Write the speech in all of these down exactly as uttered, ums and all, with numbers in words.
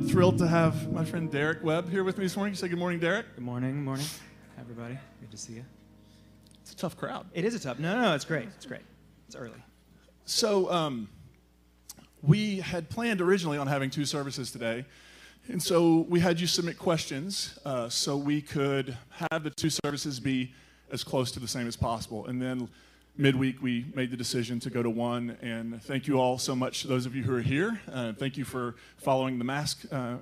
I'm thrilled to have my friend Derek Webb here with me this morning. Say good morning, Derek. Good morning, morning, everybody. Good to see you. It's a tough crowd. It is a tough. No, no, no, it's great. It's great. It's early. So um, we had planned originally on having two services today, and so we had you submit questions uh, so we could have the two services be as close to the same as possible. And then midweek, we made the decision to go to one, and thank you all so much, those of you who are here. Uh, thank you for following the mask uh,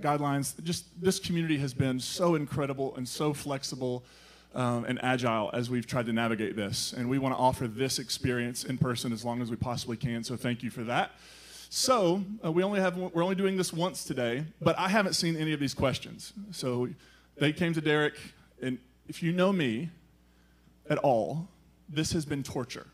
guidelines. Just this community has been so incredible and so flexible um, and agile as we've tried to navigate this, and we want to offer this experience in person as long as we possibly can, so thank you for that. So uh, we only have, we're only doing this once today, but I haven't seen any of these questions. So they came to Derek, and if you know me at all, this has been torture,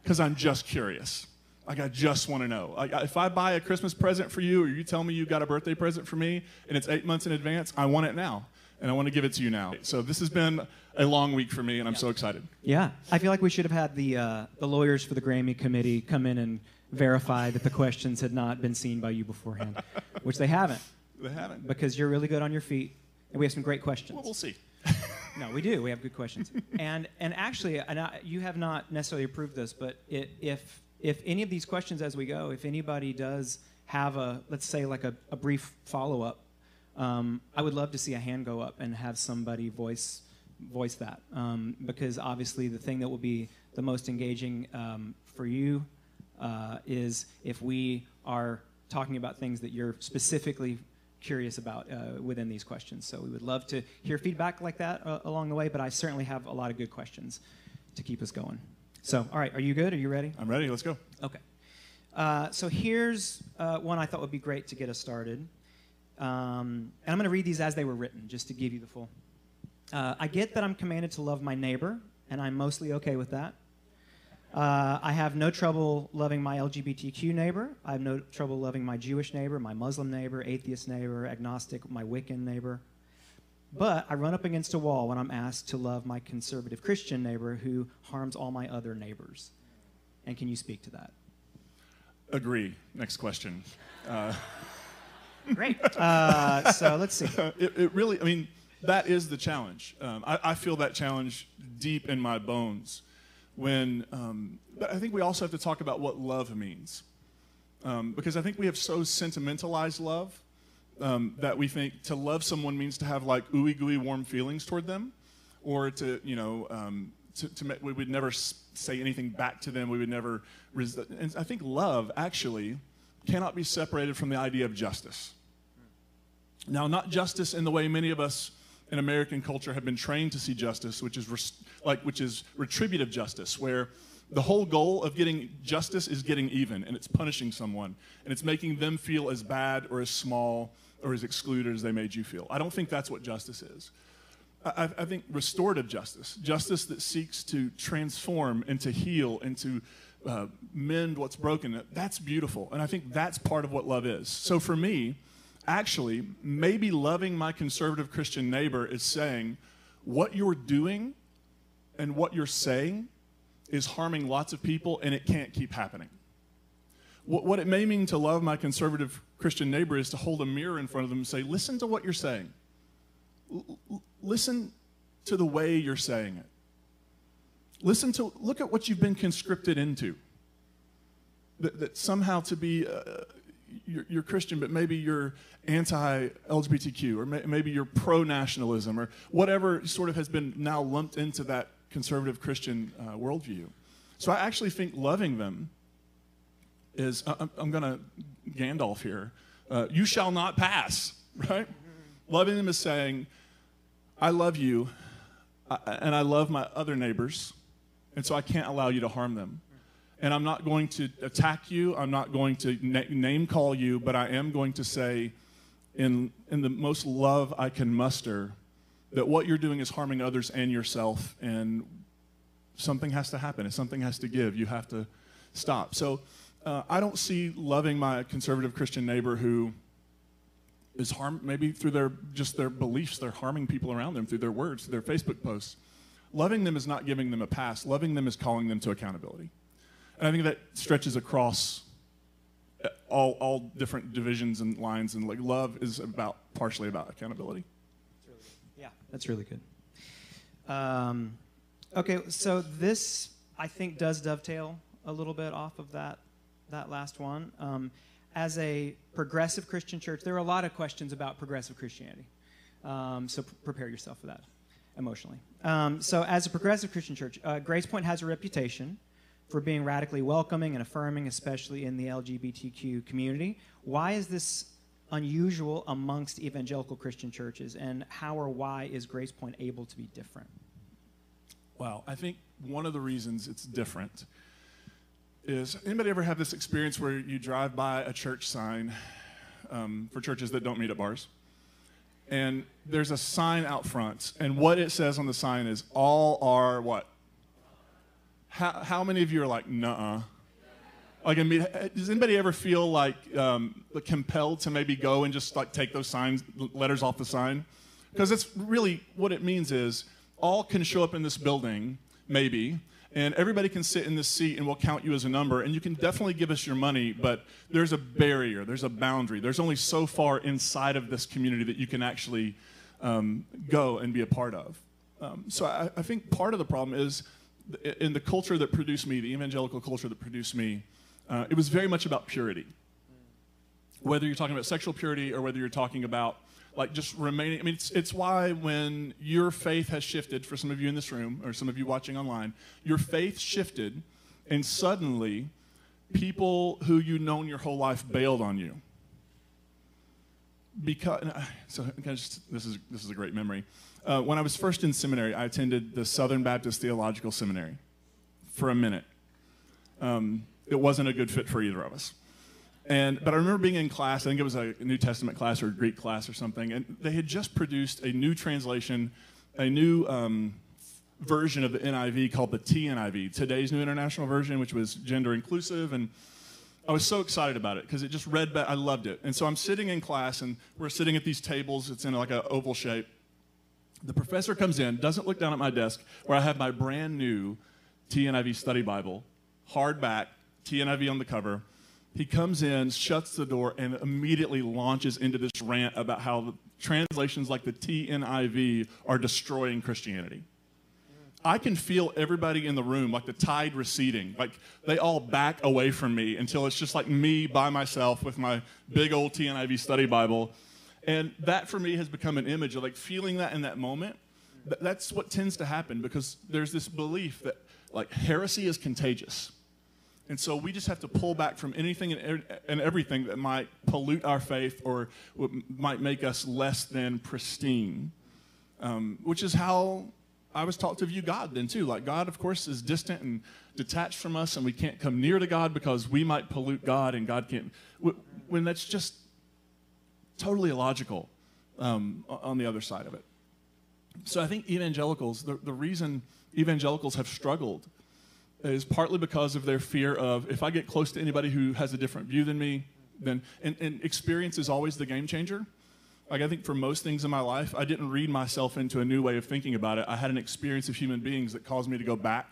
because I'm just curious. Like, I just want to know. Like, if I buy a Christmas present for you, or you tell me you got a birthday present for me, and it's eight months in advance, I want it now, and I want to give it to you now. So this has been a long week for me, and I'm yeah. so excited. Yeah, I feel like we should have had the uh, the lawyers for the Grammy Committee come in and verify that the questions had not been seen by you beforehand, which they haven't. They haven't. Because you're really good on your feet, and we have some great questions. Well, we'll see. No, we do. We have good questions. And and actually, and I, you have not necessarily approved this, but it, if if any of these questions as we go, if anybody does have a, let's say, like a, a brief follow-up, um, I would love to see a hand go up and have somebody voice voice that. Um, because obviously the thing that will be the most engaging um, for you uh, is if we are talking about things that you're specifically curious about uh, within these questions. So we would love to hear feedback like that uh, along the way, but I certainly have a lot of good questions to keep us going. So, all right, are you good? Are you ready? I'm ready. Let's go. Okay. Uh, so here's uh, one I thought would be great to get us started. Um, and I'm going to read these as they were written, just to give you the full. Uh, I get that I'm commanded to love my neighbor, and I'm mostly okay with that. Uh, I have no trouble loving my L G B T Q neighbor. I have no trouble loving my Jewish neighbor, my Muslim neighbor, atheist neighbor, agnostic, my Wiccan neighbor. But I run up against a wall when I'm asked to love my conservative Christian neighbor who harms all my other neighbors. And can you speak to that? Agree. Next question. Uh. Great. Uh, so let's see. It, it really, I mean, that is the challenge. Um, I, I feel that challenge deep in my bones. When, um, but I think we also have to talk about what love means, um, because I think we have so sentimentalized love um, that we think to love someone means to have like ooey gooey warm feelings toward them, or to you know um, to, to make, we would never say anything back to them. We would never. Res- and I think love actually cannot be separated from the idea of justice. Now, not justice in the way many of us in American culture have been trained to see justice, which is res- like which is retributive justice, where the whole goal of getting justice is getting even, and it's punishing someone, and it's making them feel as bad or as small or as excluded as they made you feel. I don't think that's what justice is. I, I think restorative justice, justice that seeks to transform and to heal and to uh, mend what's broken, that's beautiful, and I think that's part of what love is. So for me, actually, maybe loving my conservative Christian neighbor is saying, what you're doing and what you're saying is harming lots of people, and it can't keep happening. What, what it may mean to love my conservative Christian neighbor is to hold a mirror in front of them and say, listen to what you're saying. L- listen to the way you're saying it. Listen to, look at what you've been conscripted into. That, that somehow to be... Uh, You're, you're Christian, but maybe you're anti-L G B T Q, or may, maybe you're pro-nationalism, or whatever sort of has been now lumped into that conservative Christian uh, worldview. So I actually think loving them is, I, I'm going to Gandalf here, uh, you shall not pass, right? Loving them is saying, I love you, I, and I love my other neighbors, and so I can't allow you to harm them. And I'm not going to attack you. I'm not going to na- name call you, but I am going to say in, in the most love I can muster that what you're doing is harming others and yourself, and something has to happen. If something has to give, you have to stop. So uh, I don't see loving my conservative Christian neighbor who is harm, maybe through their just their beliefs, they're harming people around them through their words, through their Facebook posts. Loving them is not giving them a pass. Loving them is calling them to accountability. And I think that stretches across all all different divisions and lines, and like love is about partially about accountability. That's really good. Yeah, that's really good. Um, okay, so this I think does dovetail a little bit off of that that last one. Um, as a progressive Christian church, there are a lot of questions about progressive Christianity. Um, so p- prepare yourself for that emotionally. Um, so as a progressive Christian church, uh, Grace Point has a reputation for being radically welcoming and affirming, especially in the L G B T Q community. Why is this unusual amongst evangelical Christian churches, and how or why is Grace Point able to be different? Well, I think one of the reasons it's different is, anybody ever have this experience where you drive by a church sign um, for churches that don't meet at bars? And there's a sign out front, and what it says on the sign is, all are what? How, how many of you are like, nuh-uh? Like, I mean, does anybody ever feel like um, compelled to maybe go and just like take those signs, letters off the sign? Because that's really what it means is, all can show up in this building, maybe, and everybody can sit in this seat and we'll count you as a number, and you can definitely give us your money, but there's a barrier, there's a boundary. There's only so far inside of this community that you can actually um, go and be a part of. Um, so I, I think part of the problem is, in the culture that produced me, the evangelical culture that produced me, Uh, it was very much about purity, whether you're talking about sexual purity or whether you're talking about like just remaining. I mean, it's, it's why when your faith has shifted, for some of you in this room or some of you watching online, your faith shifted and suddenly people who you've known your whole life bailed on you. Because, and I, so I just, this is this is a great memory. Uh, when I was first in seminary, I attended the Southern Baptist Theological Seminary for a minute. Um, It wasn't a good fit for either of us. And, but I remember being in class, I think it was a New Testament class or a Greek class or something, and they had just produced a new translation, a new um, version of the N I V called the T N I V, Today's New International Version, which was gender inclusive, and I was so excited about it because it just read back, I loved it. And so I'm sitting in class, and we're sitting at these tables, it's in like an oval shape. The professor comes in, doesn't look down at my desk, where I have my brand new T N I V study Bible, hardback, T N I V on the cover. He comes in, shuts the door, and immediately launches into this rant about how the translations like the T N I V are destroying Christianity. I can feel everybody in the room, like the tide receding. Like, they all back away from me until it's just like me by myself with my big old T N I V study Bible. And that, for me, has become an image of, like, feeling that in that moment. That's what tends to happen because there's this belief that, like, heresy is contagious. And so we just have to pull back from anything and everything that might pollute our faith or might make us less than pristine, um, which is how I was taught to view God then, too. Like, God, of course, is distant and detached from us, and we can't come near to God because we might pollute God, and God can't, when that's just totally illogical um, on the other side of it. So I think evangelicals, the, the reason evangelicals have struggled is partly because of their fear of, if I get close to anybody who has a different view than me, then, and, and experience is always the game changer. Like, I think for most things in my life, I didn't read myself into a new way of thinking about it. I had an experience of human beings that caused me to go back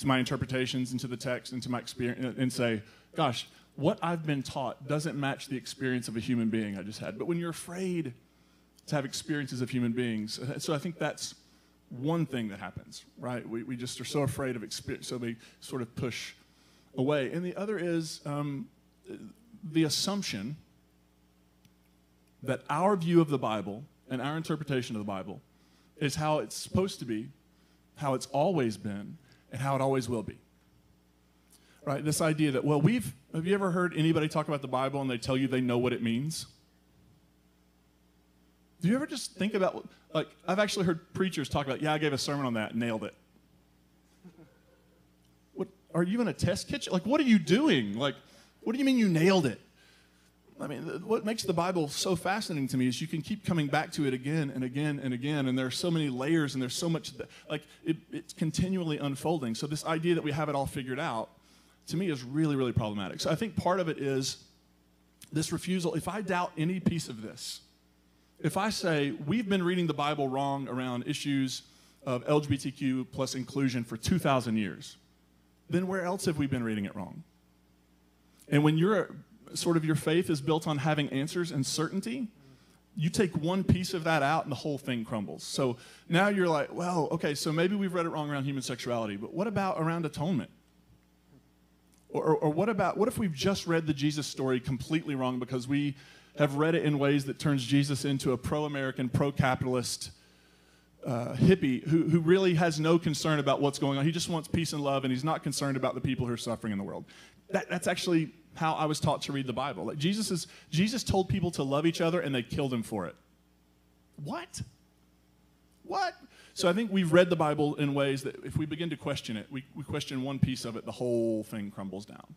to my interpretations and to the text and to my experience and say, gosh, what I've been taught doesn't match the experience of a human being I just had. But when you're afraid to have experiences of human beings, so I think that's one thing that happens, right? We we just are so afraid of experience, so we sort of push away. And the other is um, the assumption that our view of the Bible and our interpretation of the Bible is how it's supposed to be, how it's always been, and how it always will be, right? This idea that, well, we've, have you ever heard anybody talk about the Bible and they tell you they know what it means? Do you ever just think about, like, I've actually heard preachers talk about, yeah, I gave a sermon on that, nailed it. What, are you in a test kitchen? Like, what are you doing? Like, what do you mean you nailed it? I mean, th- what makes the Bible so fascinating to me is you can keep coming back to it again and again and again, and there are so many layers and there's so much, that, like, it, it's continually unfolding. So this idea that we have it all figured out, to me, is really, really problematic. So I think part of it is this refusal. If I doubt any piece of this, if I say, we've been reading the Bible wrong around issues of L G B T Q plus inclusion for two thousand years, then where else have we been reading it wrong? And when you're sort of your faith is built on having answers and certainty, you take one piece of that out and the whole thing crumbles. So now you're like, well, okay, so maybe we've read it wrong around human sexuality, but what about around atonement? Or, or what about, what if we've just read the Jesus story completely wrong because we have read it in ways that turns Jesus into a pro-American, pro-capitalist uh, hippie who, who really has no concern about what's going on. He just wants peace and love, and he's not concerned about the people who are suffering in the world. That, that's actually how I was taught to read the Bible. Like Jesus is, Jesus told people to love each other, and they killed him for it. What? What? So I think we've read the Bible in ways that if we begin to question it, we, we question one piece of it, the whole thing crumbles down.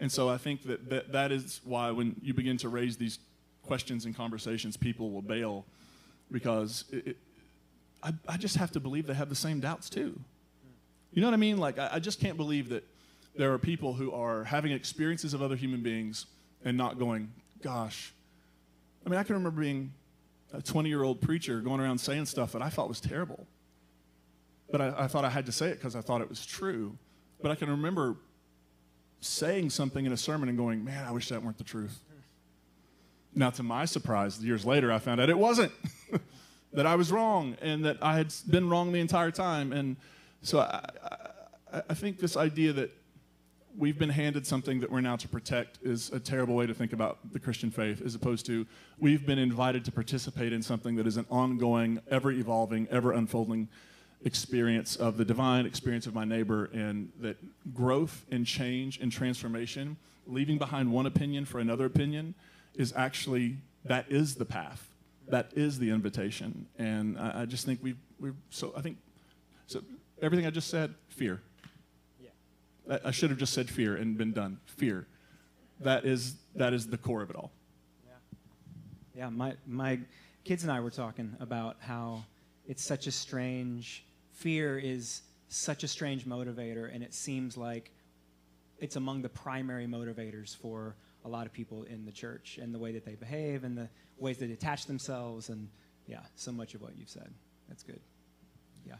And so I think that, that that is why when you begin to raise these questions and conversations, people will bail because it, it, I, I just have to believe they have the same doubts too. You know what I mean? Like I, I just can't believe that there are people who are having experiences of other human beings and not going, gosh. I mean, I can remember being a twenty-year-old preacher going around saying stuff that I thought was terrible. But I, I thought I had to say it because I thought it was true. But I can remember saying something in a sermon and going, man, I wish that weren't the truth. Now, to my surprise, years later, I found out it wasn't, that I was wrong and that I had been wrong the entire time. And so I, I, I think this idea that we've been handed something that we're now to protect is a terrible way to think about the Christian faith, as opposed to we've been invited to participate in something that is an ongoing, ever-evolving, ever-unfolding experience of the divine, experience of my neighbor, and that growth and change and transformation, leaving behind one opinion for another opinion, is actually, that is the path. That is the invitation. And I, I just think we, we're, so I think, so everything I just said, fear. Yeah. I, I should have just said fear and been done. Fear. That is, that is the core of it all. Yeah, yeah my, my kids and I were talking about how it's such a strange, fear is such a strange motivator, and it seems like it's among the primary motivators for a lot of people in the church and the way that they behave and the ways they detach themselves, and yeah, so much of what you've said. That's good. Yeah.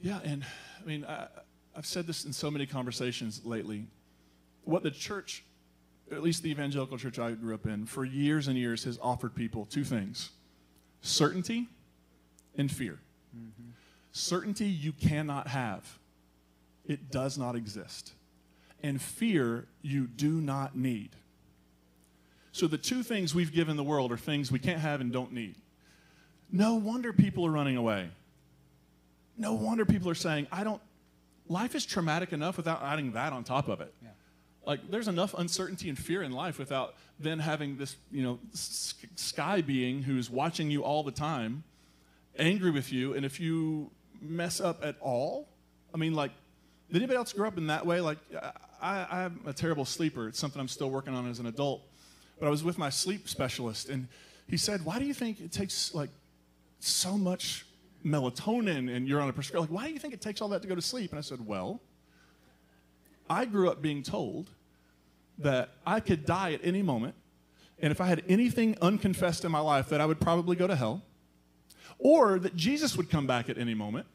Yeah, and I mean, I, I've said this in so many conversations lately. What the church, at least the evangelical church I grew up in, for years and years has offered people two things: certainty and fear. Mm-hmm. Certainty you cannot have. It does not exist. And fear you do not need. So the two things we've given the world are things we can't have and don't need. No wonder people are running away. No wonder people are saying, I don't, life is traumatic enough without adding that on top of it. Yeah. Like there's enough uncertainty and fear in life without then having this, you know, sky being who's watching you all the time, angry with you, and if you mess up at all, I mean, like, did anybody else grow up in that way? Like, I, I'm a terrible sleeper. It's something I'm still working on as an adult. But I was with my sleep specialist, and he said, why do you think it takes, like, so much melatonin, and you're on a prescription? Like, why do you think it takes all that to go to sleep? And I said, well, I grew up being told that I could die at any moment, and if I had anything unconfessed in my life, that I would probably go to hell. Or that Jesus would come back at any moment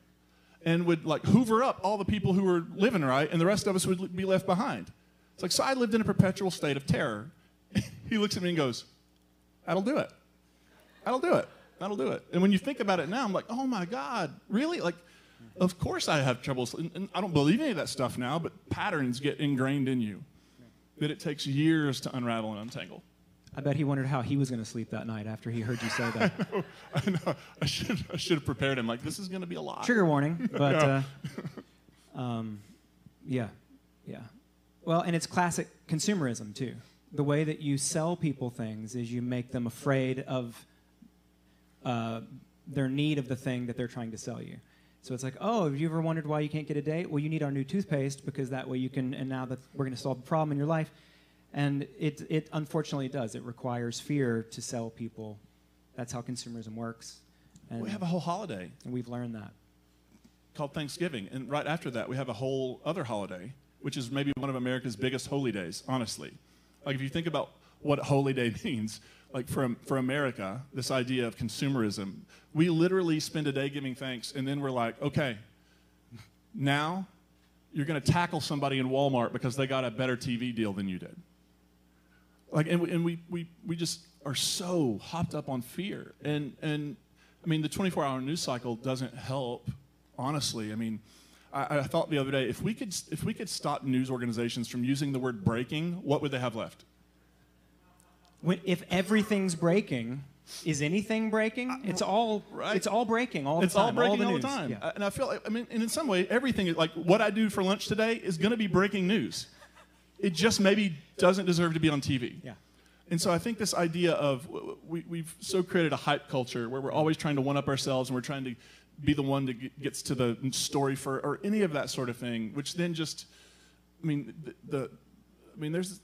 and would like hoover up all the people who were living right, and the rest of us would be left behind. It's like, so I lived in a perpetual state of terror. He looks at me and goes, that'll do it. That'll do it. That'll do it. And when you think about it now, I'm like, oh my God, really? Like, of course I have trouble. And I don't believe any of that stuff now, but patterns get ingrained in you that it takes years to unravel and untangle. I bet he wondered how he was going to sleep that night after he heard you say that. I know. I, know. I, should, I should have prepared him. Like, this is going to be a lot. Trigger warning. But, yeah. Uh, um, yeah, yeah. Well, and it's classic consumerism, too. The way that you sell people things is you make them afraid of uh, their need of the thing that they're trying to sell you. So it's like, oh, have you ever wondered why you can't get a date? Well, you need our new toothpaste because that way you can, and now that we're going to solve the problem in your life. And it, it unfortunately does. It requires fear to sell people. That's how consumerism works. And we have a whole holiday. And we've learned that. Called Thanksgiving. And right after that, we have a whole other holiday, which is maybe one of America's biggest holy days, honestly. Like, if you think about what holy day means, like, for, for America, this idea of consumerism, we literally spend a day giving thanks, and then we're like, okay, now you're going to tackle somebody in Walmart because they got a better T V deal than you did. Like, and, and we, we, we just are so hopped up on fear. And, and I mean, the twenty-four hour news cycle doesn't help, honestly. I mean, I, I thought the other day, if we could if we could stop news organizations from using the word breaking, what would they have left? When, if everything's breaking, is anything breaking? It's all right. It's all breaking all the it's time. It's all breaking all the, all the time. Yeah. And I feel like, I mean, and in some way, everything is like what I do for lunch today is going to be breaking news. It just maybe doesn't deserve to be on T V. Yeah. And so I think this idea of we, we've so created a hype culture where we're always trying to one-up ourselves and we're trying to be the one that gets to the story for or any of that sort of thing, which then just, I mean, the, the I mean, there's.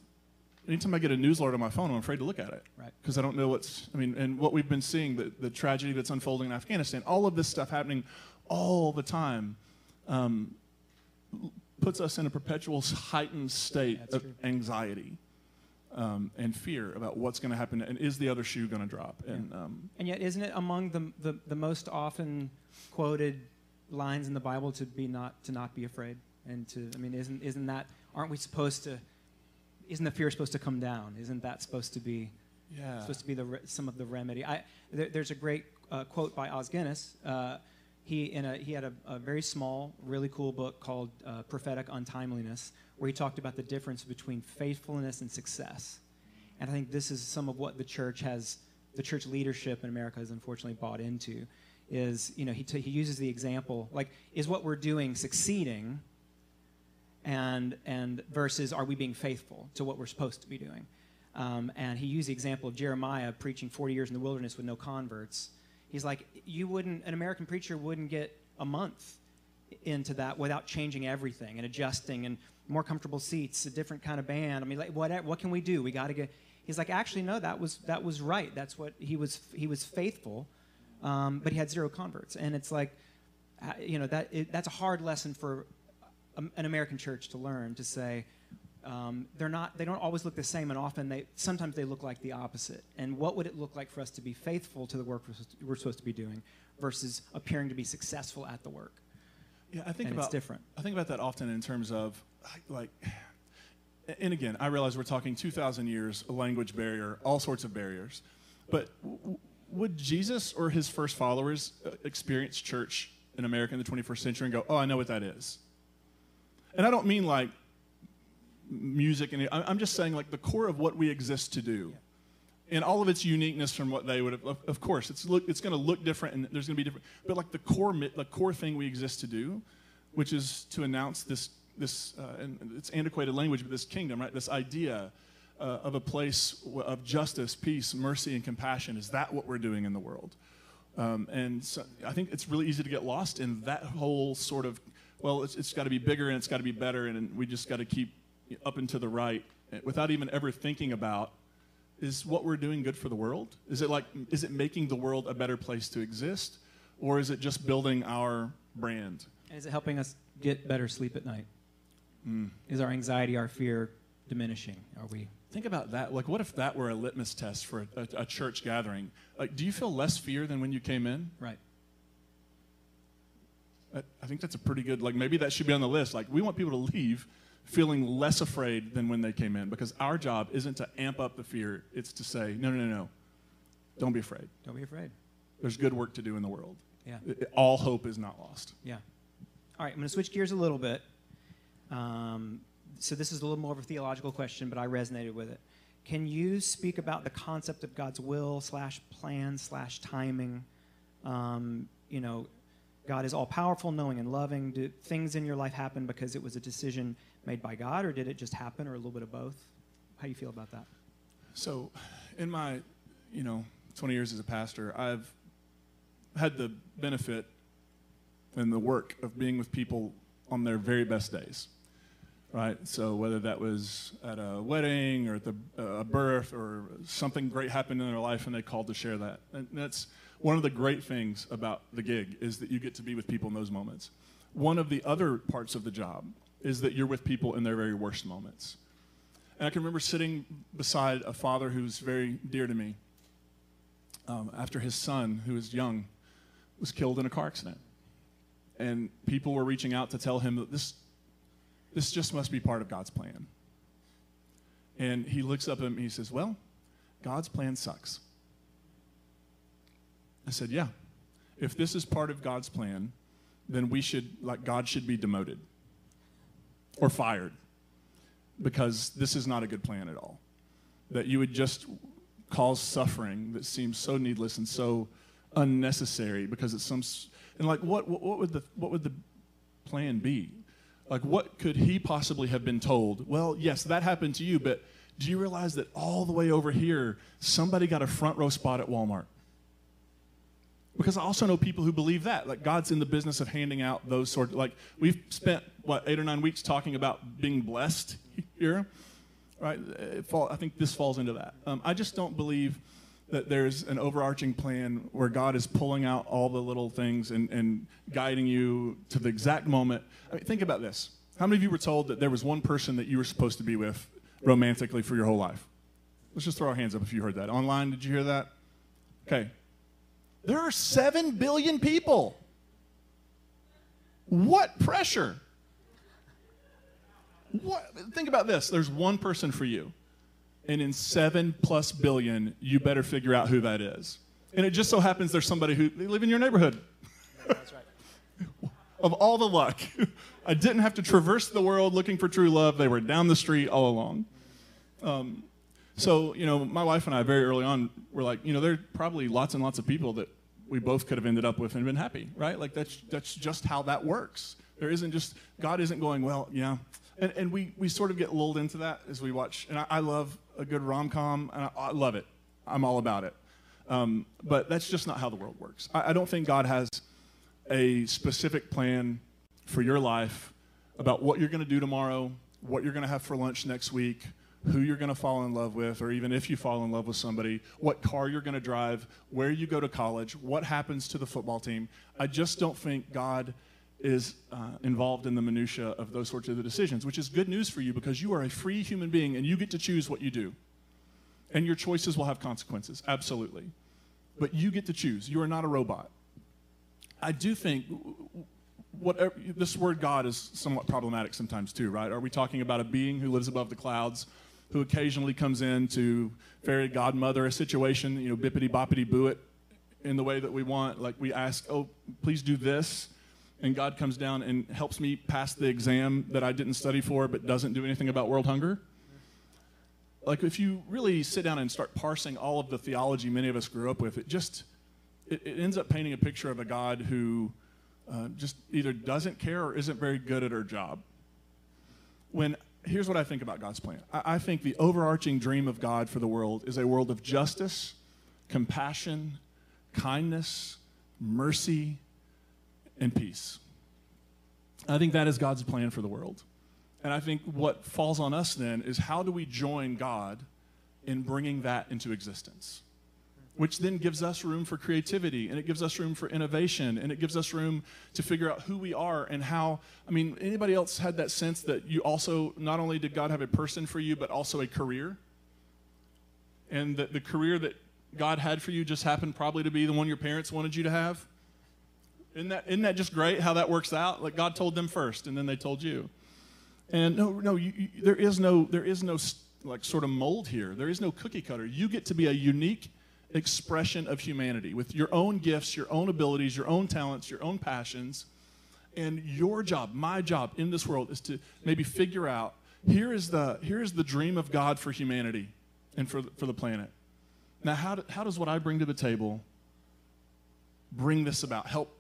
Anytime I get a news alert on my phone, I'm afraid to look at it. Right. Because I don't know what's, I mean, and what we've been seeing, the, the tragedy that's unfolding in Afghanistan, all of this stuff happening all the time um, puts us in a perpetual heightened state that's of true. anxiety um, and fear about what's going to happen and is the other shoe going to drop. And, yeah. um, and yet, isn't it among the, the, the most often quoted lines in the Bible to be not, to not be afraid? And to, I mean, isn't, isn't that, aren't we supposed to, Isn't the fear supposed to come down? Isn't that supposed to be, yeah. supposed to be the re some of the remedy? I, there, there's a great uh, quote by Os Guinness. Uh, he in a he had a, a very small, really cool book called uh, Prophetic Untimeliness, where he talked about the difference between faithfulness and success. And I think this is some of what the church has, the church leadership in America has unfortunately bought into. Is you know he t he uses the example like is what we're doing succeeding? And, and versus are we being faithful to what we're supposed to be doing? Um, and he used the example of Jeremiah preaching forty years in the wilderness with no converts. He's like, you wouldn't, an American preacher wouldn't get a month into that without changing everything and adjusting and more comfortable seats, a different kind of band. I mean, like, what, what can we do? We got to get, he's like, actually, no, that was, that was right. That's what, he was, he was faithful, um, but he had zero converts. And it's like, you know, that, it, that's a hard lesson for an American church to learn, to say um, they're not, they don't always look the same, and often they, sometimes they look like the opposite. And what would it look like for us to be faithful to the work we're supposed to be doing versus appearing to be successful at the work? Yeah, I think and about, it's different. I think about that often in terms of, like, and again, I realize we're talking two thousand years, a language barrier, all sorts of barriers, but w would Jesus or his first followers experience church in America in the twenty-first century and go, oh, I know what that is? And I don't mean like music, and I'm just saying like the core of what we exist to do, yeah. and all of its uniqueness from what they would have. Of, of course, it's look, it's going to look different, and there's going to be different. But like the core, the core thing we exist to do, which is to announce this this uh, and it's antiquated language, but this kingdom, right? This idea uh, of a place of justice, peace, mercy, and compassion. Is that what we're doing in the world? Um, and so I think it's really easy to get lost in that whole sort of. Well, it's, it's got to be bigger and it's got to be better, and we just got to keep up and to the right without even ever thinking about, is what we're doing good for the world? Is it like, is it making the world a better place to exist, or is it just building our brand? And is it helping us get better sleep at night? Mm. Is our anxiety, our fear diminishing? Are we? Think about that. Like, what if that were a litmus test for a, a, a church gathering? Like, do you feel less fear than when you came in? Right. I think that's a pretty good, like maybe that should be on the list. Like we want people to leave feeling less afraid than when they came in, because our job isn't to amp up the fear. It's to say, no, no, no, no, don't be afraid. Don't be afraid. There's good work to do in the world. Yeah. It, it, all hope is not lost. Yeah. All right, I'm going to switch gears a little bit. Um, so this is a little more of a theological question, but I resonated with it. Can you speak about the concept of God's will slash plan slash timing, um, you know, God is all-powerful, knowing, and loving. Do things in your life happen because it was a decision made by God, or did it just happen, or a little bit of both? How do you feel about that? So in my, you know, twenty years as a pastor, I've had the benefit and the work of being with people on their very best days, right? So whether that was at a wedding or at the, uh, a birth or something great happened in their life and they called to share that, and that's one of the great things about the gig is that you get to be with people in those moments. One of the other parts of the job is that you're with people in their very worst moments. And I can remember sitting beside a father who's very dear to me um, after his son, who was young, was killed in a car accident. And people were reaching out to tell him that this, this just must be part of God's plan. And he looks up at him and he says, well, God's plan sucks. I said, yeah. If this is part of God's plan, then we should, like, God should be demoted or fired, because this is not a good plan at all. That you would just cause suffering that seems so needless and so unnecessary because it's some, and like what what, what would the what would the plan be? Like, what could he possibly have been told? Well, yes, that happened to you, but do you realize that all the way over here, somebody got a front row spot at Walmart? Because I also know people who believe that. Like, God's in the business of handing out those sort of, like, we've spent, what, eight or nine weeks talking about being blessed here, right? It fall, I think this falls into that. Um, I just don't believe that there's an overarching plan where God is pulling out all the little things and, and guiding you to the exact moment. I mean, think about this. How many of you were told that there was one person that you were supposed to be with romantically for your whole life? Let's just throw our hands up if you heard that. Online, did you hear that? Okay. There are seven billion people. What pressure? What? Think about this. There's one person for you. And in seven plus billion, you better figure out who that is. And it just so happens there's somebody who, they live in your neighborhood. That's right. Of all the luck. I didn't have to traverse the world looking for true love. They were down the street all along. Um, so, you know, my wife and I very early on were like, you know, there are probably lots and lots of people that we both could have ended up with and been happy, right? Like, that's that's just how that works. There isn't just, God isn't going, well, yeah. And, and we, we sort of get lulled into that as we watch. And I, I love a good rom-com, and I, I love it. I'm all about it. Um, but that's just not how the world works. I, I don't think God has a specific plan for your life about what you're going to do tomorrow, what you're going to have for lunch next week, who you're going to fall in love with, or even if you fall in love with somebody, what car you're going to drive, where you go to college, what happens to the football team. I just don't think God is uh, involved in the minutia of those sorts of the decisions, which is good news for you because you are a free human being and you get to choose what you do. And your choices will have consequences, absolutely. But you get to choose. You are not a robot. I do think whatever, this word God is somewhat problematic sometimes too, right? Are we talking about a being who lives above the clouds, who occasionally comes in to fairy godmother a situation, you know, bippity-boppity-boo it in the way that we want? Like, we ask, oh, please do this, and God comes down and helps me pass the exam that I didn't study for but doesn't do anything about world hunger? Like, if you really sit down and start parsing all of the theology many of us grew up with, it just, it, it ends up painting a picture of a God who uh, just either doesn't care or isn't very good at her job. When, here's what I think about God's plan. I, I think the overarching dream of God for the world is a world of justice, compassion, kindness, mercy, and peace. I think that is God's plan for the world. And I think what falls on us then is, how do we join God in bringing that into existence? Which then gives us room for creativity, and it gives us room for innovation, and it gives us room to figure out who we are and how. I mean, anybody else had that sense that you also, not only did God have a person for you, but also a career? And that the career that God had for you just happened probably to be the one your parents wanted you to have? Isn't that, isn't that just great how that works out? Like, God told them first, and then they told you. And no, no, you, you, there is no, there is no like sort of mold here. There is no cookie cutter. You get to be a unique expression of humanity with your own gifts, your own abilities, your own talents, your own passions. And your job, my job in this world, is to maybe figure out, here is the, here is the dream of God for humanity and for the, for the planet. Now, how, do, how does what I bring to the table bring this about, help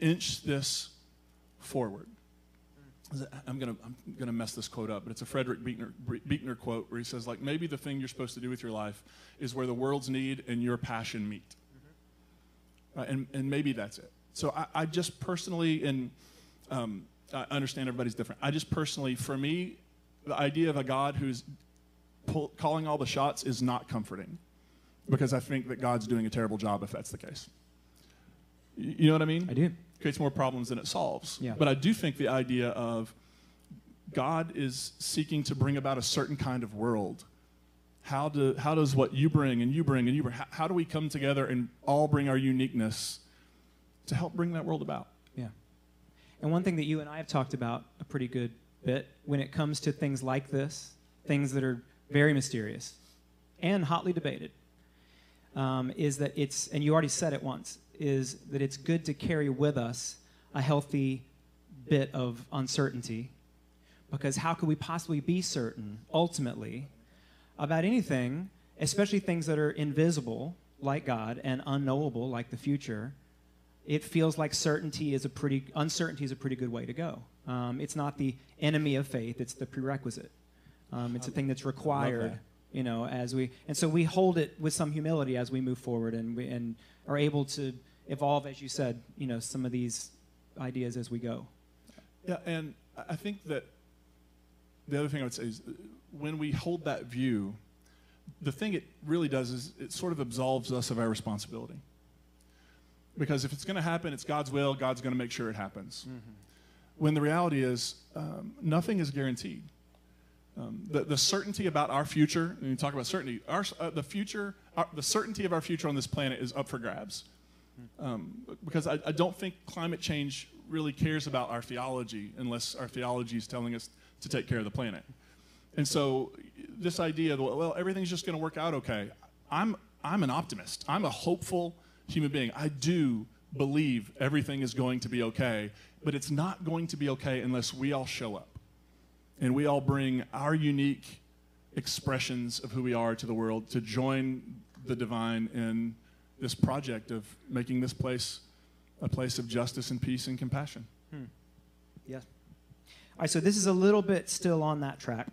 inch this forward? I'm gonna I'm gonna mess this quote up, but it's a Frederick Buechner, Buechner quote where he says, like, maybe the thing you're supposed to do with your life is where the world's need and your passion meet, mm-hmm. right? and and maybe that's it. So I, I just personally, and um, I understand everybody's different. I just personally, for me, the idea of a God who's pull, calling all the shots is not comforting, because I think that God's doing a terrible job if that's the case. You know what I mean? I do. Creates more problems than it solves. Yeah. But I do think the idea of God is seeking to bring about a certain kind of world. How do how does what you bring and you bring and you bring, how, how do we come together and all bring our uniqueness to help bring that world about? Yeah. And one thing that you and I have talked about a pretty good bit when it comes to things like this, things that are very mysterious and hotly debated, um, is that it's, and you already said it once, is that it's good to carry with us a healthy bit of uncertainty, because how could we possibly be certain, ultimately, about anything, especially things that are invisible, like God, and unknowable, like the future? It feels like certainty is a pretty, uncertainty is a pretty good way to go. Um, it's not the enemy of faith, it's the prerequisite. Um, it's a thing that's required, that. you know, as we, and so we hold it with some humility as we move forward, and we, and are able to evolve, as you said, you know, some of these ideas as we go. Yeah, and I think that the other thing I would say is when we hold that view, the thing it really does is it sort of absolves us of our responsibility. Because if it's going to happen, it's God's will, God's going to make sure it happens. Mm-hmm. When the reality is, um, nothing is guaranteed. Um, the, the certainty about our future, and you talk about certainty, our, uh, the future, our, the certainty of our future on this planet is up for grabs. Um, because I, I don't think climate change really cares about our theology unless our theology is telling us to take care of the planet. And so this idea that, well, everything's just going to work out okay, I'm, I'm an optimist. I'm a hopeful human being. I do believe everything is going to be okay, but it's not going to be okay unless we all show up. And we all bring our unique expressions of who we are to the world to join the divine in this project of making this place a place of justice and peace and compassion. Hmm. Yes. All right, so this is a little bit still on that track.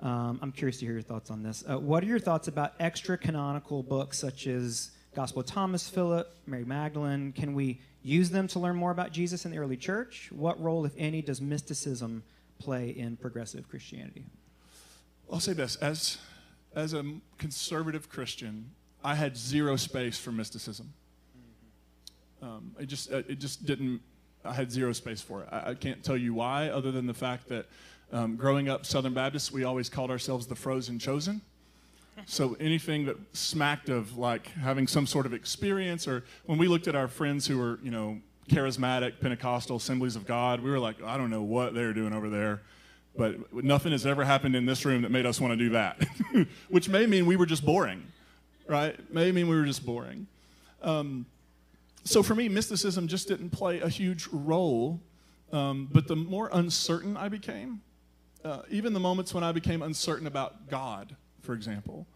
Um, I'm curious to hear your thoughts on this. Uh, what are your thoughts about extra-canonical books such as Gospel of Thomas, Philip, Mary Magdalene? Can we use them to learn more about Jesus in the early church? What role, if any, does mysticism play in progressive Christianity? I'll say this. As, as a conservative Christian, I had zero space for mysticism. Um, it just it just didn't, I had zero space for it. I, I can't tell you why, other than the fact that um, growing up Southern Baptists, we always called ourselves the Frozen Chosen. So anything that smacked of like having some sort of experience, or when we looked at our friends who were, you know, Charismatic, Pentecostal, Assemblies of God, we were like, I don't know what they're doing over there, but nothing has ever happened in this room that made us want to do that, which may mean we were just boring, right? May mean we were just boring. Um, so for me, mysticism just didn't play a huge role, um, but the more uncertain I became, uh, even the moments when I became uncertain about God, for example,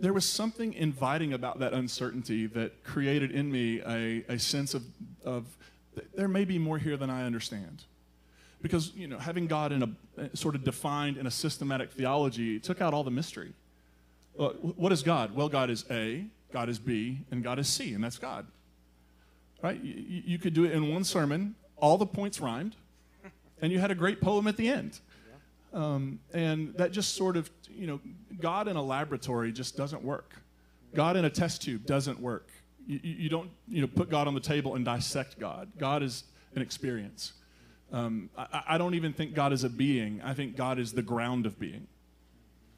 there was something inviting about that uncertainty that created in me a, a sense of, of there may be more here than I understand. Because, you know, having God in a sort of defined in a systematic theology took out all the mystery. Well, what is God? Well, God is A, God is B, and God is C, and that's God. Right? You, you could do it in one sermon, all the points rhymed, and you had a great poem at the end. Um, and that just sort of, you know, God in a laboratory just doesn't work. God in a test tube doesn't work. You, you don't, you know, put God on the table and dissect God. God is an experience. Um, I, I don't even think God is a being. I think God is the ground of being,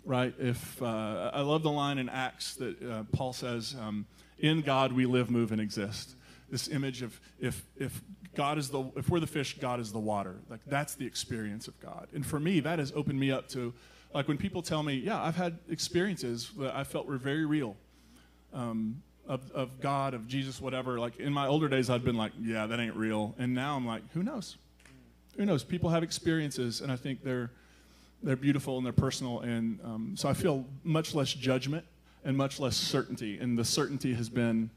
right? If uh, I love the line in Acts that uh, Paul says, um, "In God we live, move, and exist." This image of if if. God is the, if we're the fish, God is the water. Like, that's the experience of God. And for me, that has opened me up to, like, when people tell me, yeah, I've had experiences that I felt were very real, um, of, of God, of Jesus, whatever. Like, in my older days, I'd been like, yeah, that ain't real. And now I'm like, who knows? Who knows? People have experiences, and I think they're, they're beautiful and they're personal. And um, so I feel much less judgment and much less certainty. And the certainty has been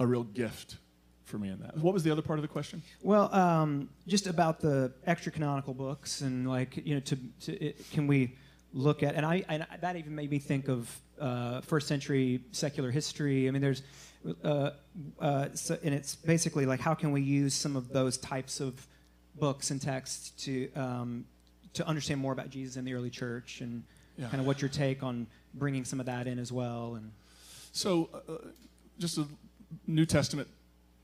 a real gift for me in that. What was the other part of the question? Well, um, just about the extra canonical books and, like, you know, to, to it, can we look at, and I and that even made me think of uh, first century secular history. I mean, there's, uh, uh, so, and it's basically like, how can we use some of those types of books and texts to um, to understand more about Jesus in the early church, and yeah, kind of what's your take on bringing some of that in as well? And so, uh, just a New Testament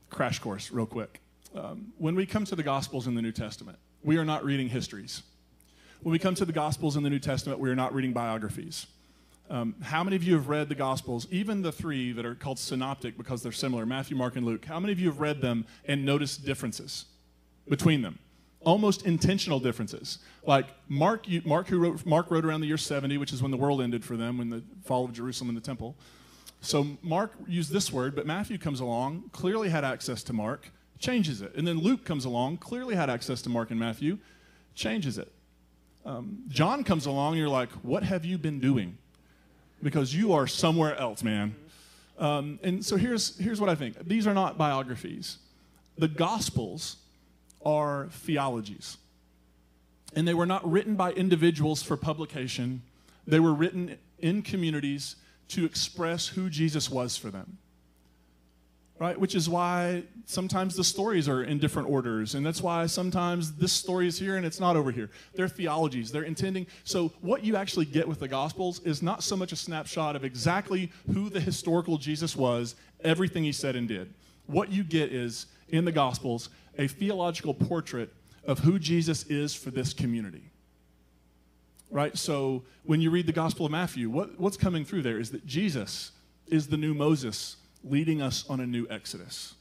crash course real quick. Um, when we come to the Gospels in the New Testament, we are not reading histories. When we come to the Gospels in the New Testament, we are not reading biographies. Um, how many of you have read the Gospels, even the three that are called synoptic because they're similar, Matthew, Mark, and Luke? How many of you have read them and noticed differences between them? almost intentional differences. Like Mark, you, Mark, who wrote, Mark wrote around the year seventy, which is when the world ended for them, when the fall of Jerusalem and the temple. So Mark used this word, but Matthew comes along, clearly had access to Mark, changes it. And then Luke comes along, clearly had access to Mark and Matthew, changes it. Um, John comes along, and you're like, what have you been doing? Because you are somewhere else, man. Um, and so here's, here's what I think. These are not biographies. The Gospels are theologies. And they were not written by individuals for publication. They were written in communities to express who Jesus was for them. Right? Which is why sometimes the stories are in different orders. And that's why sometimes this story is here and it's not over here. They're theologies. They're intending. So what you actually get with the Gospels is not so much a snapshot of exactly who the historical Jesus was, everything he said and did. What you get is, in the Gospels, a theological portrait of who Jesus is for this community. Right? So when you read the Gospel of Matthew, what, what's coming through there is that Jesus is the new Moses, leading us on a new exodus,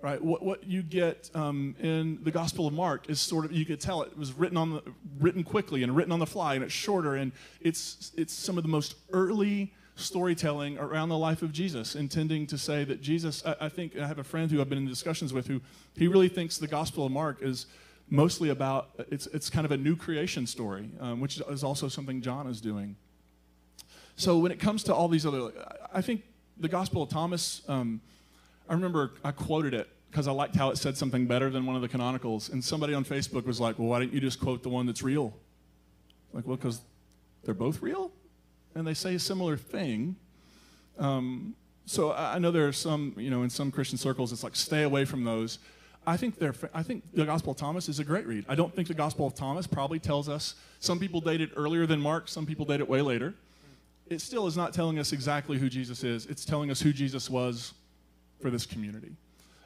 right? What, what you get um, in the Gospel of Mark is sort of, you could tell it was written on the, written quickly and written on the fly, and it's shorter, and it's, it's some of the most early storytelling around the life of Jesus, intending to say that Jesus, I, I think, I have a friend who I've been in discussions with who, he really thinks the Gospel of Mark is mostly about, it's, it's kind of a new creation story, um, which is also something John is doing. So when it comes to all these other, I, I think, the Gospel of Thomas, um, I remember I quoted it because I liked how it said something better than one of the canonicals. And somebody on Facebook was like, well, why didn't you just quote the one that's real? Like, well, because they're both real, and they say a similar thing. Um, so I, I know there are some, you know, in some Christian circles, it's like, stay away from those. I think, they're, I think the Gospel of Thomas is a great read. I don't think the Gospel of Thomas probably tells us, some people date it earlier than Mark, some people date it way later. It still is not telling us exactly who Jesus is. It's telling us who Jesus was for this community.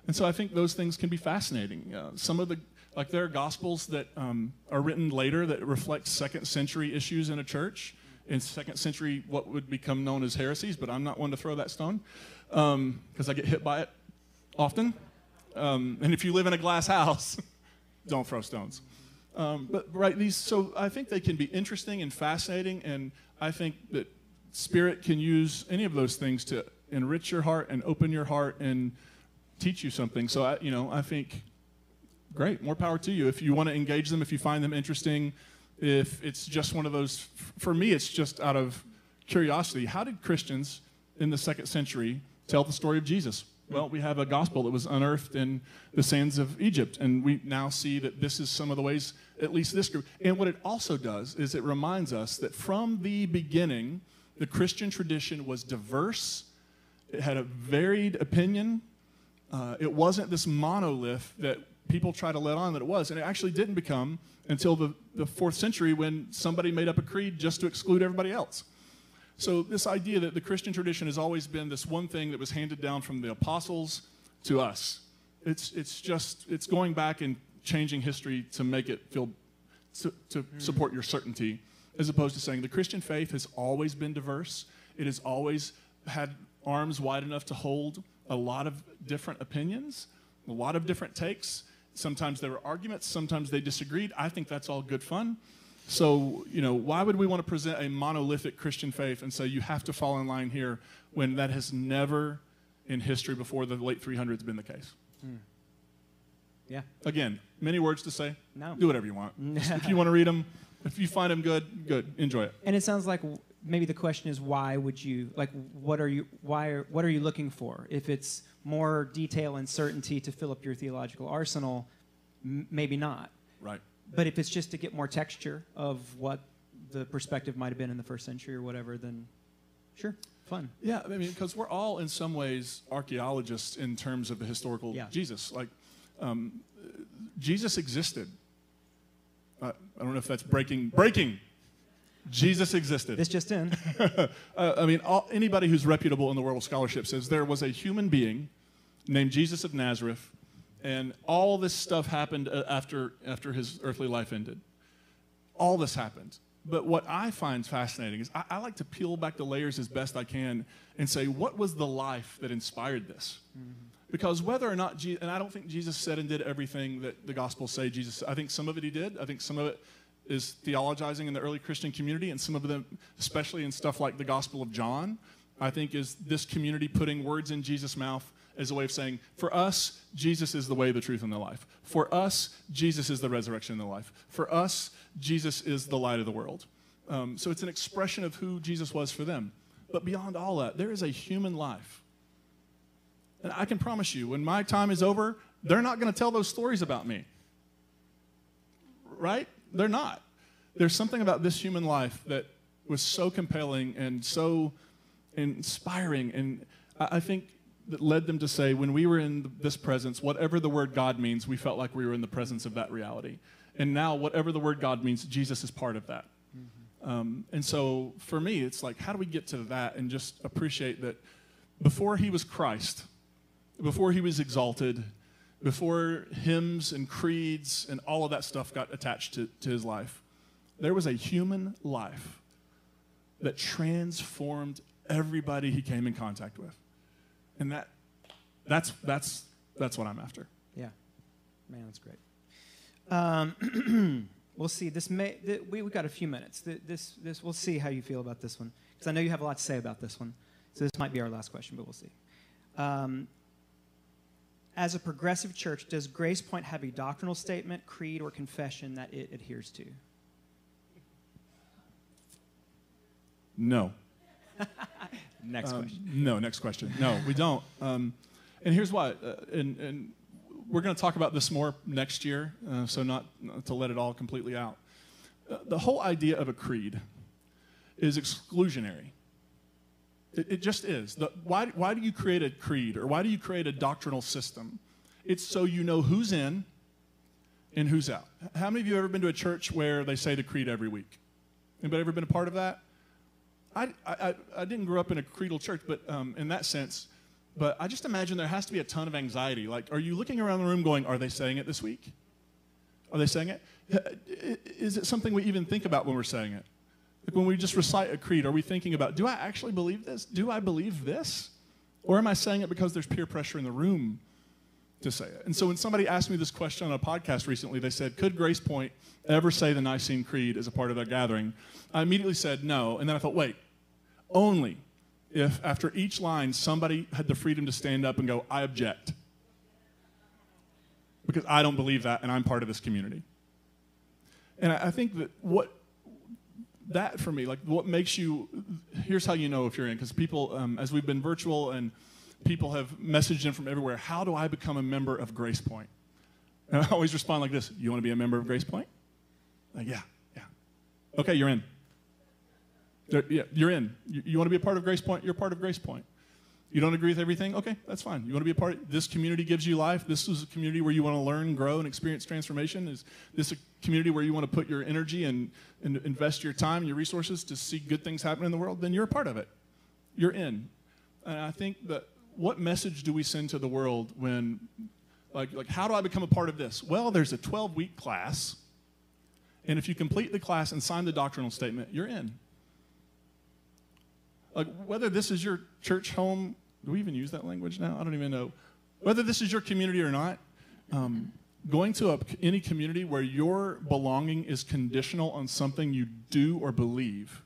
And so I think those things can be fascinating. Uh, some of the, like there are gospels that um, are written later that reflect second century issues in a church, in second century what would become known as heresies, but I'm not one to throw that stone because um, I get hit by it often. Um, and if you live in a glass house, don't throw stones. Um, but right, these, so I think they can be interesting and fascinating, and I think that Spirit can use any of those things to enrich your heart and open your heart and teach you something. So, I, you know, I think, great, more power to you. If you want to engage them, if you find them interesting, if it's just one of those, for me, it's just out of curiosity. How did Christians in the second century tell the story of Jesus? Well, we have a gospel that was unearthed in the sands of Egypt, and we now see that this is some of the ways, at least this group. And what it also does is it reminds us that from the beginning, the Christian tradition was diverse. It had a varied opinion. Uh, it wasn't this monolith that people try to let on that it was. And it actually didn't become until the, the fourth century when somebody made up a creed just to exclude everybody else. So this idea that the Christian tradition has always been this one thing that was handed down from the apostles to us. It's, it's just, it's going back and changing history to make it feel, to, to support your certainty. As opposed to saying the Christian faith has always been diverse. It has always had arms wide enough to hold a lot of different opinions, a lot of different takes. Sometimes there were arguments. Sometimes they disagreed. I think that's all good fun. So, you know, why would we want to present a monolithic Christian faith and say you have to fall in line here when that has never in history before the late three hundreds been the case? Mm. Yeah. Again, many words to say. No. Do whatever you want. If you want to read them. If you find them good, good. Enjoy it. And it sounds like maybe the question is, why would you, like, what are you, why are, what are you looking for? If it's more detail and certainty to fill up your theological arsenal, m- maybe not. Right. But if it's just to get more texture of what the perspective might have been in the first century or whatever, then sure, fun. Yeah, I mean, because we're all in some ways archaeologists in terms of the historical yeah. Jesus. Like, um, Jesus existed. Uh, I don't know if that's breaking. Breaking! Jesus existed. This just in. uh, I mean, all, anybody who's reputable in the world of scholarship says there was a human being named Jesus of Nazareth, and all this stuff happened uh, after, after his earthly life ended. All this happened. But what I find fascinating is I, I like to peel back the layers as best I can and say, what was the life that inspired this? Mm-hmm. Because whether or not, Je- and I don't think Jesus said and did everything that the Gospels say Jesus, I think some of it he did. I think some of it is theologizing in the early Christian community, and some of them, especially in stuff like the Gospel of John, I think is this community putting words in Jesus' mouth as a way of saying, for us, Jesus is the way, the truth, and the life. For us, Jesus is the resurrection and the life. For us, Jesus is the light of the world. Um, so it's an expression of who Jesus was for them. But beyond all that, there is a human life. And I can promise you, when my time is over, they're not going to tell those stories about me. Right? They're not. There's something about this human life that was so compelling and so inspiring. And I think that led them to say, when we were in this presence, whatever the word God means, we felt like we were in the presence of that reality. And now, whatever the word God means, Jesus is part of that. Mm-hmm. Um, and so for me, it's like, how do we get to that and just appreciate that before he was Christ, before he was exalted, before hymns and creeds and all of that stuff got attached to, to his life, there was a human life that transformed everybody he came in contact with. And that, that's, that's, that's what I'm after. Yeah. Man, that's great. Um, we'll see. This may, th- we, we got a few minutes. Th- this, this, we'll see how you feel about this one, because I know you have a lot to say about this one. So this might be our last question, but we'll see. Um, as a progressive church, does Grace Point have a doctrinal statement, creed, or confession that it adheres to? No. Next um, question. No, next question. No, we don't. Um, and here's why. Uh, and, and we're going to talk about this more next year, uh, so not, not to let it all completely out. Uh, the whole idea of a creed is exclusionary. It, it just is. The, why, why do you create a creed, or why do you create a doctrinal system? It's so you know who's in and who's out. How many of you have ever been to a church where they say the creed every week? Anybody ever been a part of that? I, I, I didn't grow up in a creedal church, but um, in that sense, but I just imagine there has to be a ton of anxiety. Like, are you looking around the room going, are they saying it this week? Are they saying it? Is it something we even think about when we're saying it? Like when we just recite a creed, are we thinking about, do I actually believe this? Do I believe this? Or am I saying it because there's peer pressure in the room to say it? And so when somebody asked me this question on a podcast recently, they said, could Grace Point ever say the Nicene Creed as a part of their gathering? I immediately said no, and then I thought, wait, only if after each line somebody had the freedom to stand up and go, I object, because I don't believe that, and I'm part of this community. And I think that what that for me, like what makes you, here's how you know if you're in, because people, um, as we've been virtual and people have messaged in from everywhere, how do I become a member of Grace Point? And I always respond like this, you want to be a member of Grace Point? Like, yeah, yeah. Okay, you're in. Yeah, you're in. You, you want to be a part of Grace Point? You're part of Grace Point. You don't agree with everything? Okay, that's fine. You want to be a part of this community gives you life. This is a community where you want to learn, grow, and experience transformation. Is this a community where you want to put your energy and, and invest your time and your resources to see good things happen in the world? Then you're a part of it. You're in. And I think that what message do we send to the world when, like, like how do I become a part of this? Well, there's a twelve-week class, and if you complete the class and sign the doctrinal statement, you're in. Like, whether this is your church home, do we even use that language now? I don't even know. Whether this is your community or not, um, going to a, any community where your belonging is conditional on something you do or believe,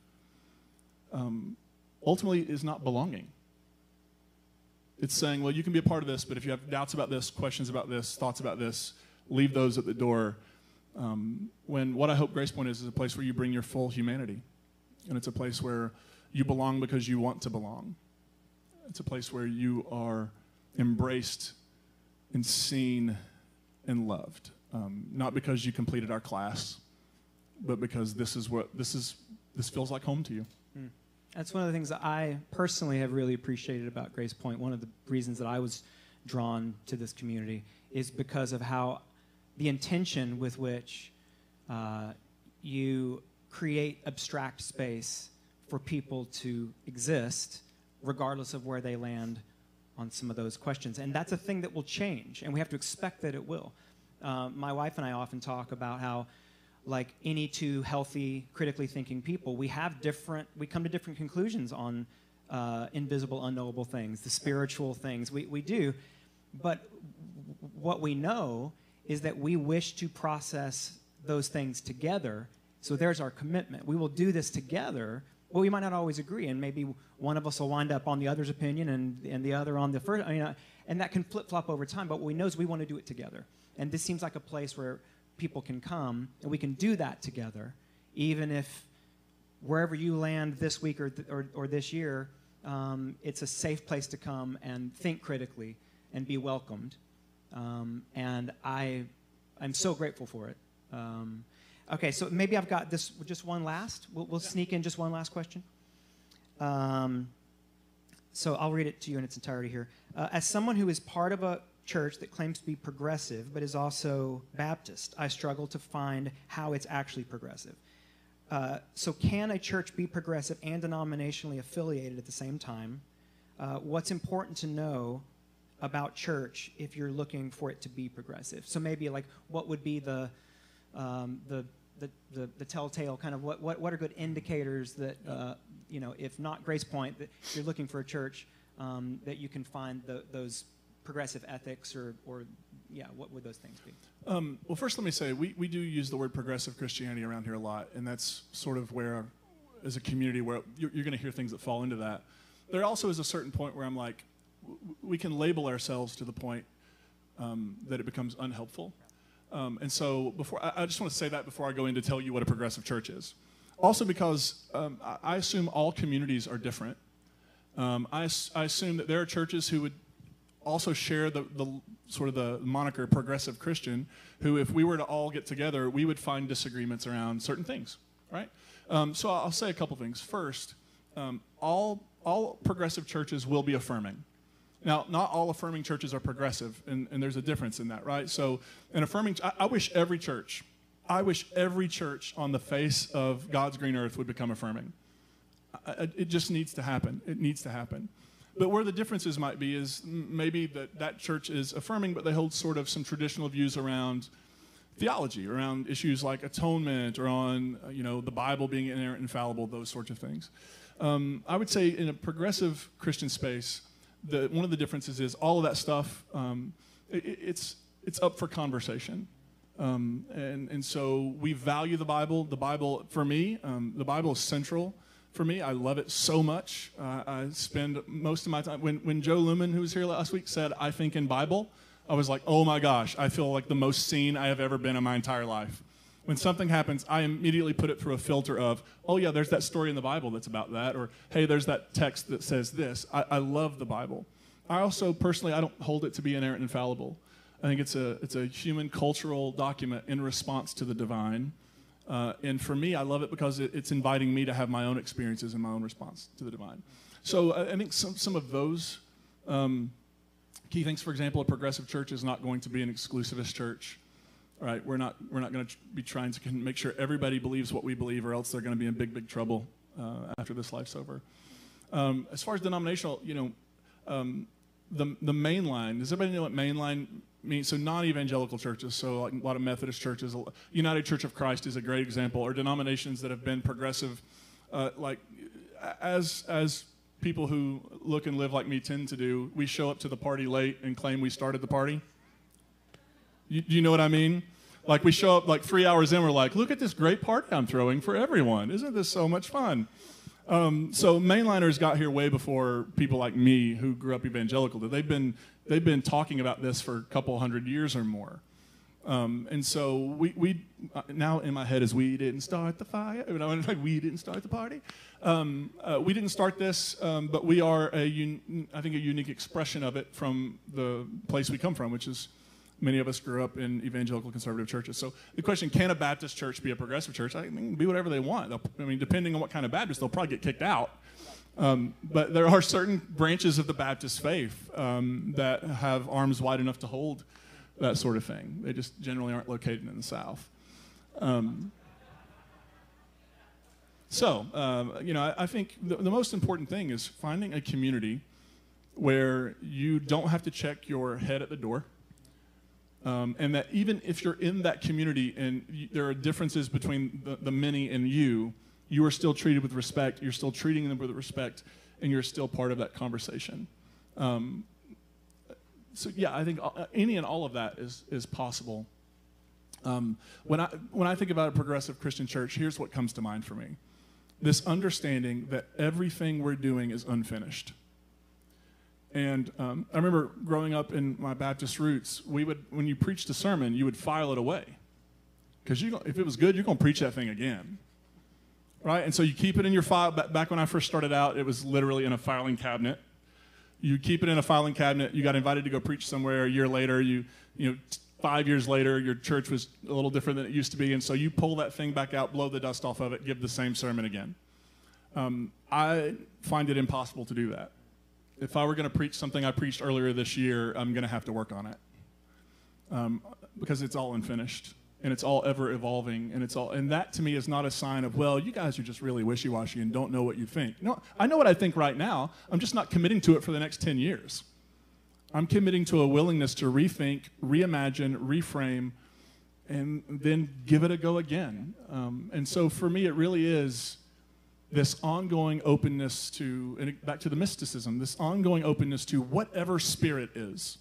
um, ultimately is not belonging. It's saying, well, you can be a part of this, but if you have doubts about this, questions about this, thoughts about this, leave those at the door. Um, when what I hope Grace Point is is a place where you bring your full humanity, and it's a place where you belong because you want to belong. It's a place where you are embraced and seen and loved, um, not because you completed our class, but because this is what this is. This feels like home to you. Mm. That's one of the things that I personally have really appreciated about Grace Point. One of the reasons that I was drawn to this community is because of how the intention with which uh, you create abstract space for people to exist, regardless of where they land on some of those questions. And that's a thing that will change, and we have to expect that it will. Uh, my wife and I often talk about how like any two healthy, critically thinking people, we have different, we come to different conclusions on uh, invisible, unknowable things, the spiritual things. We, we do. But what we know is that we wish to process those things together. So there's our commitment. We will do this together. Well, we might not always agree, and maybe one of us will wind up on the other's opinion and, and the other on the first. I mean, and that can flip-flop over time, but what we know is we want to do it together. And this seems like a place where people can come, and we can do that together, even if wherever you land this week or, th or, or this year, um, it's a safe place to come and think critically and be welcomed. Um, and I, I'm so grateful for it. Um, okay, so maybe I've got this, just one last. We'll, we'll sneak in just one last question. Um, so I'll read it to you in its entirety here. Uh, as someone who is part of a church that claims to be progressive but is also Baptist, I struggle to find how it's actually progressive. Uh, so can a church be progressive and denominationally affiliated at the same time? Uh, what's important to know about church if you're looking for it to be progressive? So maybe like what would be the um, the, the the the telltale kind of what what what are good indicators that uh, you know, if not Grace Point, that you're looking for a church um, that you can find the, those progressive ethics or or yeah, what would those things be? Um, well, first let me say we we do use the word progressive Christianity around here a lot, and that's sort of where as a community where you're, you're going to hear things that fall into that. There also is a certain point where I'm like, we can label ourselves to the point um, that it becomes unhelpful. Um, and so before, I, I just want to say that before I go in to tell you what a progressive church is. Also because um, I, I assume all communities are different. Um, I, I assume that there are churches who would also share the, the sort of the moniker progressive Christian, who if we were to all get together, we would find disagreements around certain things, right? Um, so I'll say a couple things. First, um, all, all progressive churches will be affirming. Now, not all affirming churches are progressive, and, and there's a difference in that, right? So an affirming, I, I wish every church, I wish every church on the face of God's green earth would become affirming. I, I, it just needs to happen. It needs to happen. But where the differences might be is maybe that that church is affirming, but they hold sort of some traditional views around theology, around issues like atonement or on, you know, the Bible being inerrant and infallible, those sorts of things. Um, I would say in a progressive Christian space, The, one of the differences is all of that stuff, um, it, it's, it's up for conversation. Um, and, and so we value the Bible. The Bible, for me, um, the Bible is central for me. I love it so much. Uh, I spend most of my time, when, when Joe Luhmann, who was here last week, said, "I think in Bible," I was like, oh my gosh, I feel like the most seen I have ever been in my entire life. When something happens, I immediately put it through a filter of, oh yeah, there's that story in the Bible that's about that, or hey, there's that text that says this. I, I love the Bible. I also, personally, I don't hold it to be inerrant and infallible. I think it's a, it's a human cultural document in response to the divine. Uh, and for me, I love it because it, it's inviting me to have my own experiences and my own response to the divine. So I, I think some, some of those um, key things, for example, a progressive church is not going to be an exclusivist church. Right, we're not, we're not going to tr be trying to make sure everybody believes what we believe, or else they're going to be in big, big trouble uh, after this life's over. Um, as far as denominational, you know, um, the, the mainline, does everybody know what mainline means? So non-evangelical churches, so like a lot of Methodist churches, United Church of Christ is a great example, or denominations that have been progressive, uh, like as, as people who look and live like me tend to do, we show up to the party late and claim we started the party. You, you know what I mean? Like we show up like three hours in, we're like, look at this great party I'm throwing for everyone. Isn't this so much fun? Um, so mainliners got here way before people like me who grew up evangelical. They've been, they've been talking about this for a couple hundred years or more. Um, and so we, we, now in my head is we didn't start the fire. We didn't start the party. Um, uh, we didn't start this, um, but we are, a un I think, a unique expression of it from the place we come from, which is many of us grew up in evangelical conservative churches. So the question, can a Baptist church be a progressive church? I mean, be whatever they want. They'll, I mean, depending on what kind of Baptist, they'll probably get kicked out. Um, but there are certain branches of the Baptist faith um, that have arms wide enough to hold that sort of thing. They just generally aren't located in the South. Um, so, uh, you know, I, I think the, the most important thing is finding a community where you don't have to check your head at the door. Um, and that even if you're in that community and y there are differences between the, the many and you, you are still treated with respect, you're still treating them with respect, and you're still part of that conversation. Um, so yeah, I think any and all of that is, is possible. Um, when, I, when I think about a progressive Christian church, here's what comes to mind for me. This understanding that everything we're doing is unfinished. And um, I remember growing up in my Baptist roots, we would, when you preached a sermon, you would file it away. Because if it was good, you're going to preach that thing again. Right? And so you keep it in your file. Back when I first started out, it was literally in a filing cabinet. You keep it in a filing cabinet. You got invited to go preach somewhere a year later. You, you know, five years later, your church was a little different than it used to be. And so you pull that thing back out, blow the dust off of it, give the same sermon again. Um, I find it impossible to do that. If I were going to preach something I preached earlier this year, I'm going to have to work on it um, because it's all unfinished and it's all ever evolving and it's all. And that to me is not a sign of, well, you guys are just really wishy-washy and don't know what you think. No, I know what I think right now. I'm just not committing to it for the next ten years. I'm committing to a willingness to rethink, reimagine, reframe, and then give it a go again. Um, and so for me, it really is this ongoing openness to, and back to the mysticism, this ongoing openness to whatever spirit is,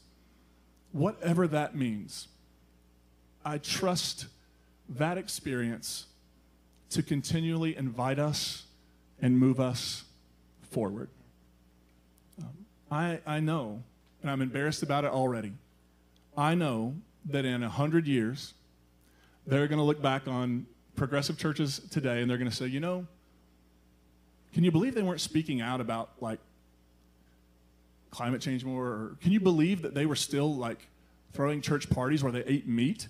whatever that means. I trust that experience to continually invite us and move us forward. Um, I, I know, and I'm embarrassed about it already, I know that in a hundred years, they're going to look back on progressive churches today and they're going to say, you know, can you believe they weren't speaking out about, like, climate change more? Or can you believe that they were still, like, throwing church parties where they ate meat?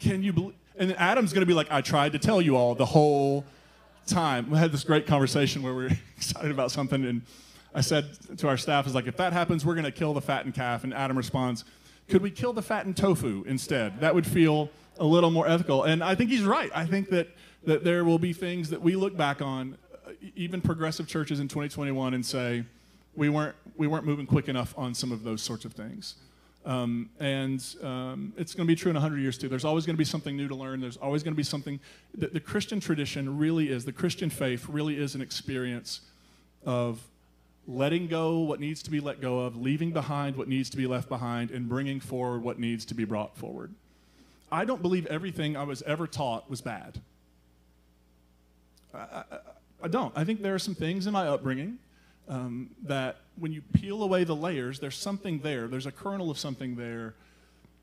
Can you believe? And Adam's going to be like, I tried to tell you all the whole time. We had this great conversation where we were excited about something, and I said to our staff, is like, if that happens, we're going to kill the fattened calf. And Adam responds, could we kill the fattened tofu instead? That would feel a little more ethical. And I think he's right. I think that that there will be things that we look back on, uh, even progressive churches in twenty twenty-one, and say, we weren't, we weren't moving quick enough on some of those sorts of things. Um, and um, it's going to be true in a hundred years, too. There's always going to be something new to learn. There's always going to be something. The, the Christian tradition really is, the Christian faith really is an experience of letting go what needs to be let go of, leaving behind what needs to be left behind, and bringing forward what needs to be brought forward. I don't believe everything I was ever taught was bad. I, I, I don't. I think there are some things in my upbringing um, that when you peel away the layers, there's something there. There's a kernel of something there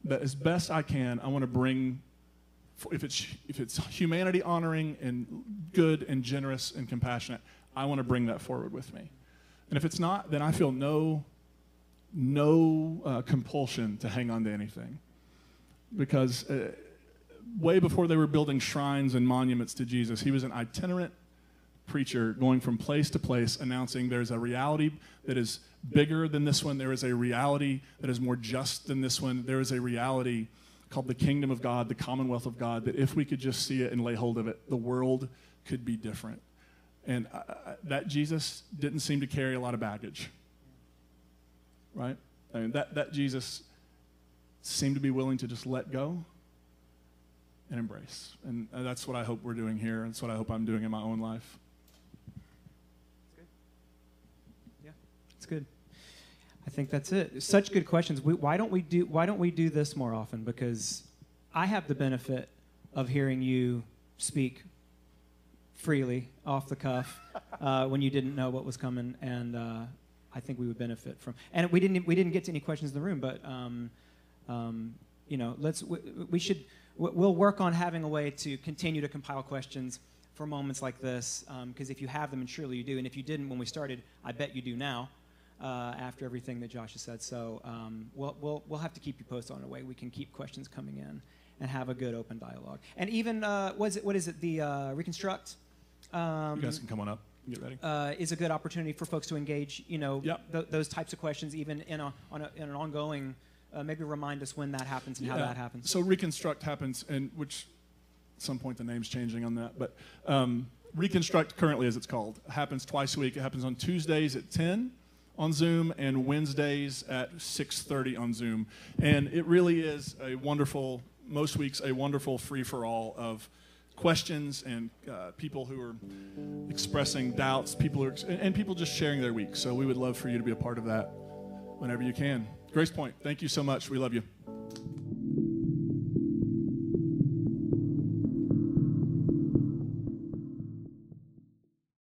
that as best I can, I want to bring, if it's, if it's humanity honoring and good and generous and compassionate, I want to bring that forward with me. And if it's not, then I feel no, no uh, compulsion to hang on to anything. Because uh, way before they were building shrines and monuments to Jesus, he was an itinerant preacher going from place to place announcing there's a reality that is bigger than this one. There is a reality that is more just than this one. There is a reality called the kingdom of God, the commonwealth of God, that if we could just see it and lay hold of it, the world could be different. And I, I, that Jesus didn't seem to carry a lot of baggage, right? I mean, that, that Jesus seemed to be willing to just let go and embrace. And that's what I hope we're doing here. And that's what I hope I'm doing in my own life. That's good. Yeah, that's good. I think that's it. Such good questions. We, why don't we do, why don't we do this more often? Because I have the benefit of hearing you speak freely, off the cuff, uh, when you didn't know what was coming. And uh, I think we would benefit from, and we didn't, we didn't get to any questions in the room, but um, um, you know, let's, we, we should, we'll work on having a way to continue to compile questions for moments like this, because um, if you have them, and surely you do, and if you didn't when we started, I bet you do now, uh, after everything that Josh has said. So um, we'll, we'll, we'll have to keep you posted on a way we can keep questions coming in and have a good open dialogue. And even, uh, what is it, what is it, the uh, Reconstruct? Um, you guys can come on up and get ready. Uh, is a good opportunity for folks to engage, you know, yep. th those types of questions, even in, a, on a, in an ongoing Uh, maybe remind us when that happens and yeah. how that happens. So Reconstruct happens, and which at some point the name's changing on that, but um, Reconstruct currently, as it's called, happens twice a week. It happens on Tuesdays at ten, on Zoom and Wednesdays at six thirty on Zoom. And it really is a wonderful, most weeks, a wonderful free-for-all of questions and uh, people who are expressing doubts, people who are, and people just sharing their week. So we would love for you to be a part of that whenever you can. Grace Point, thank you so much. We love you.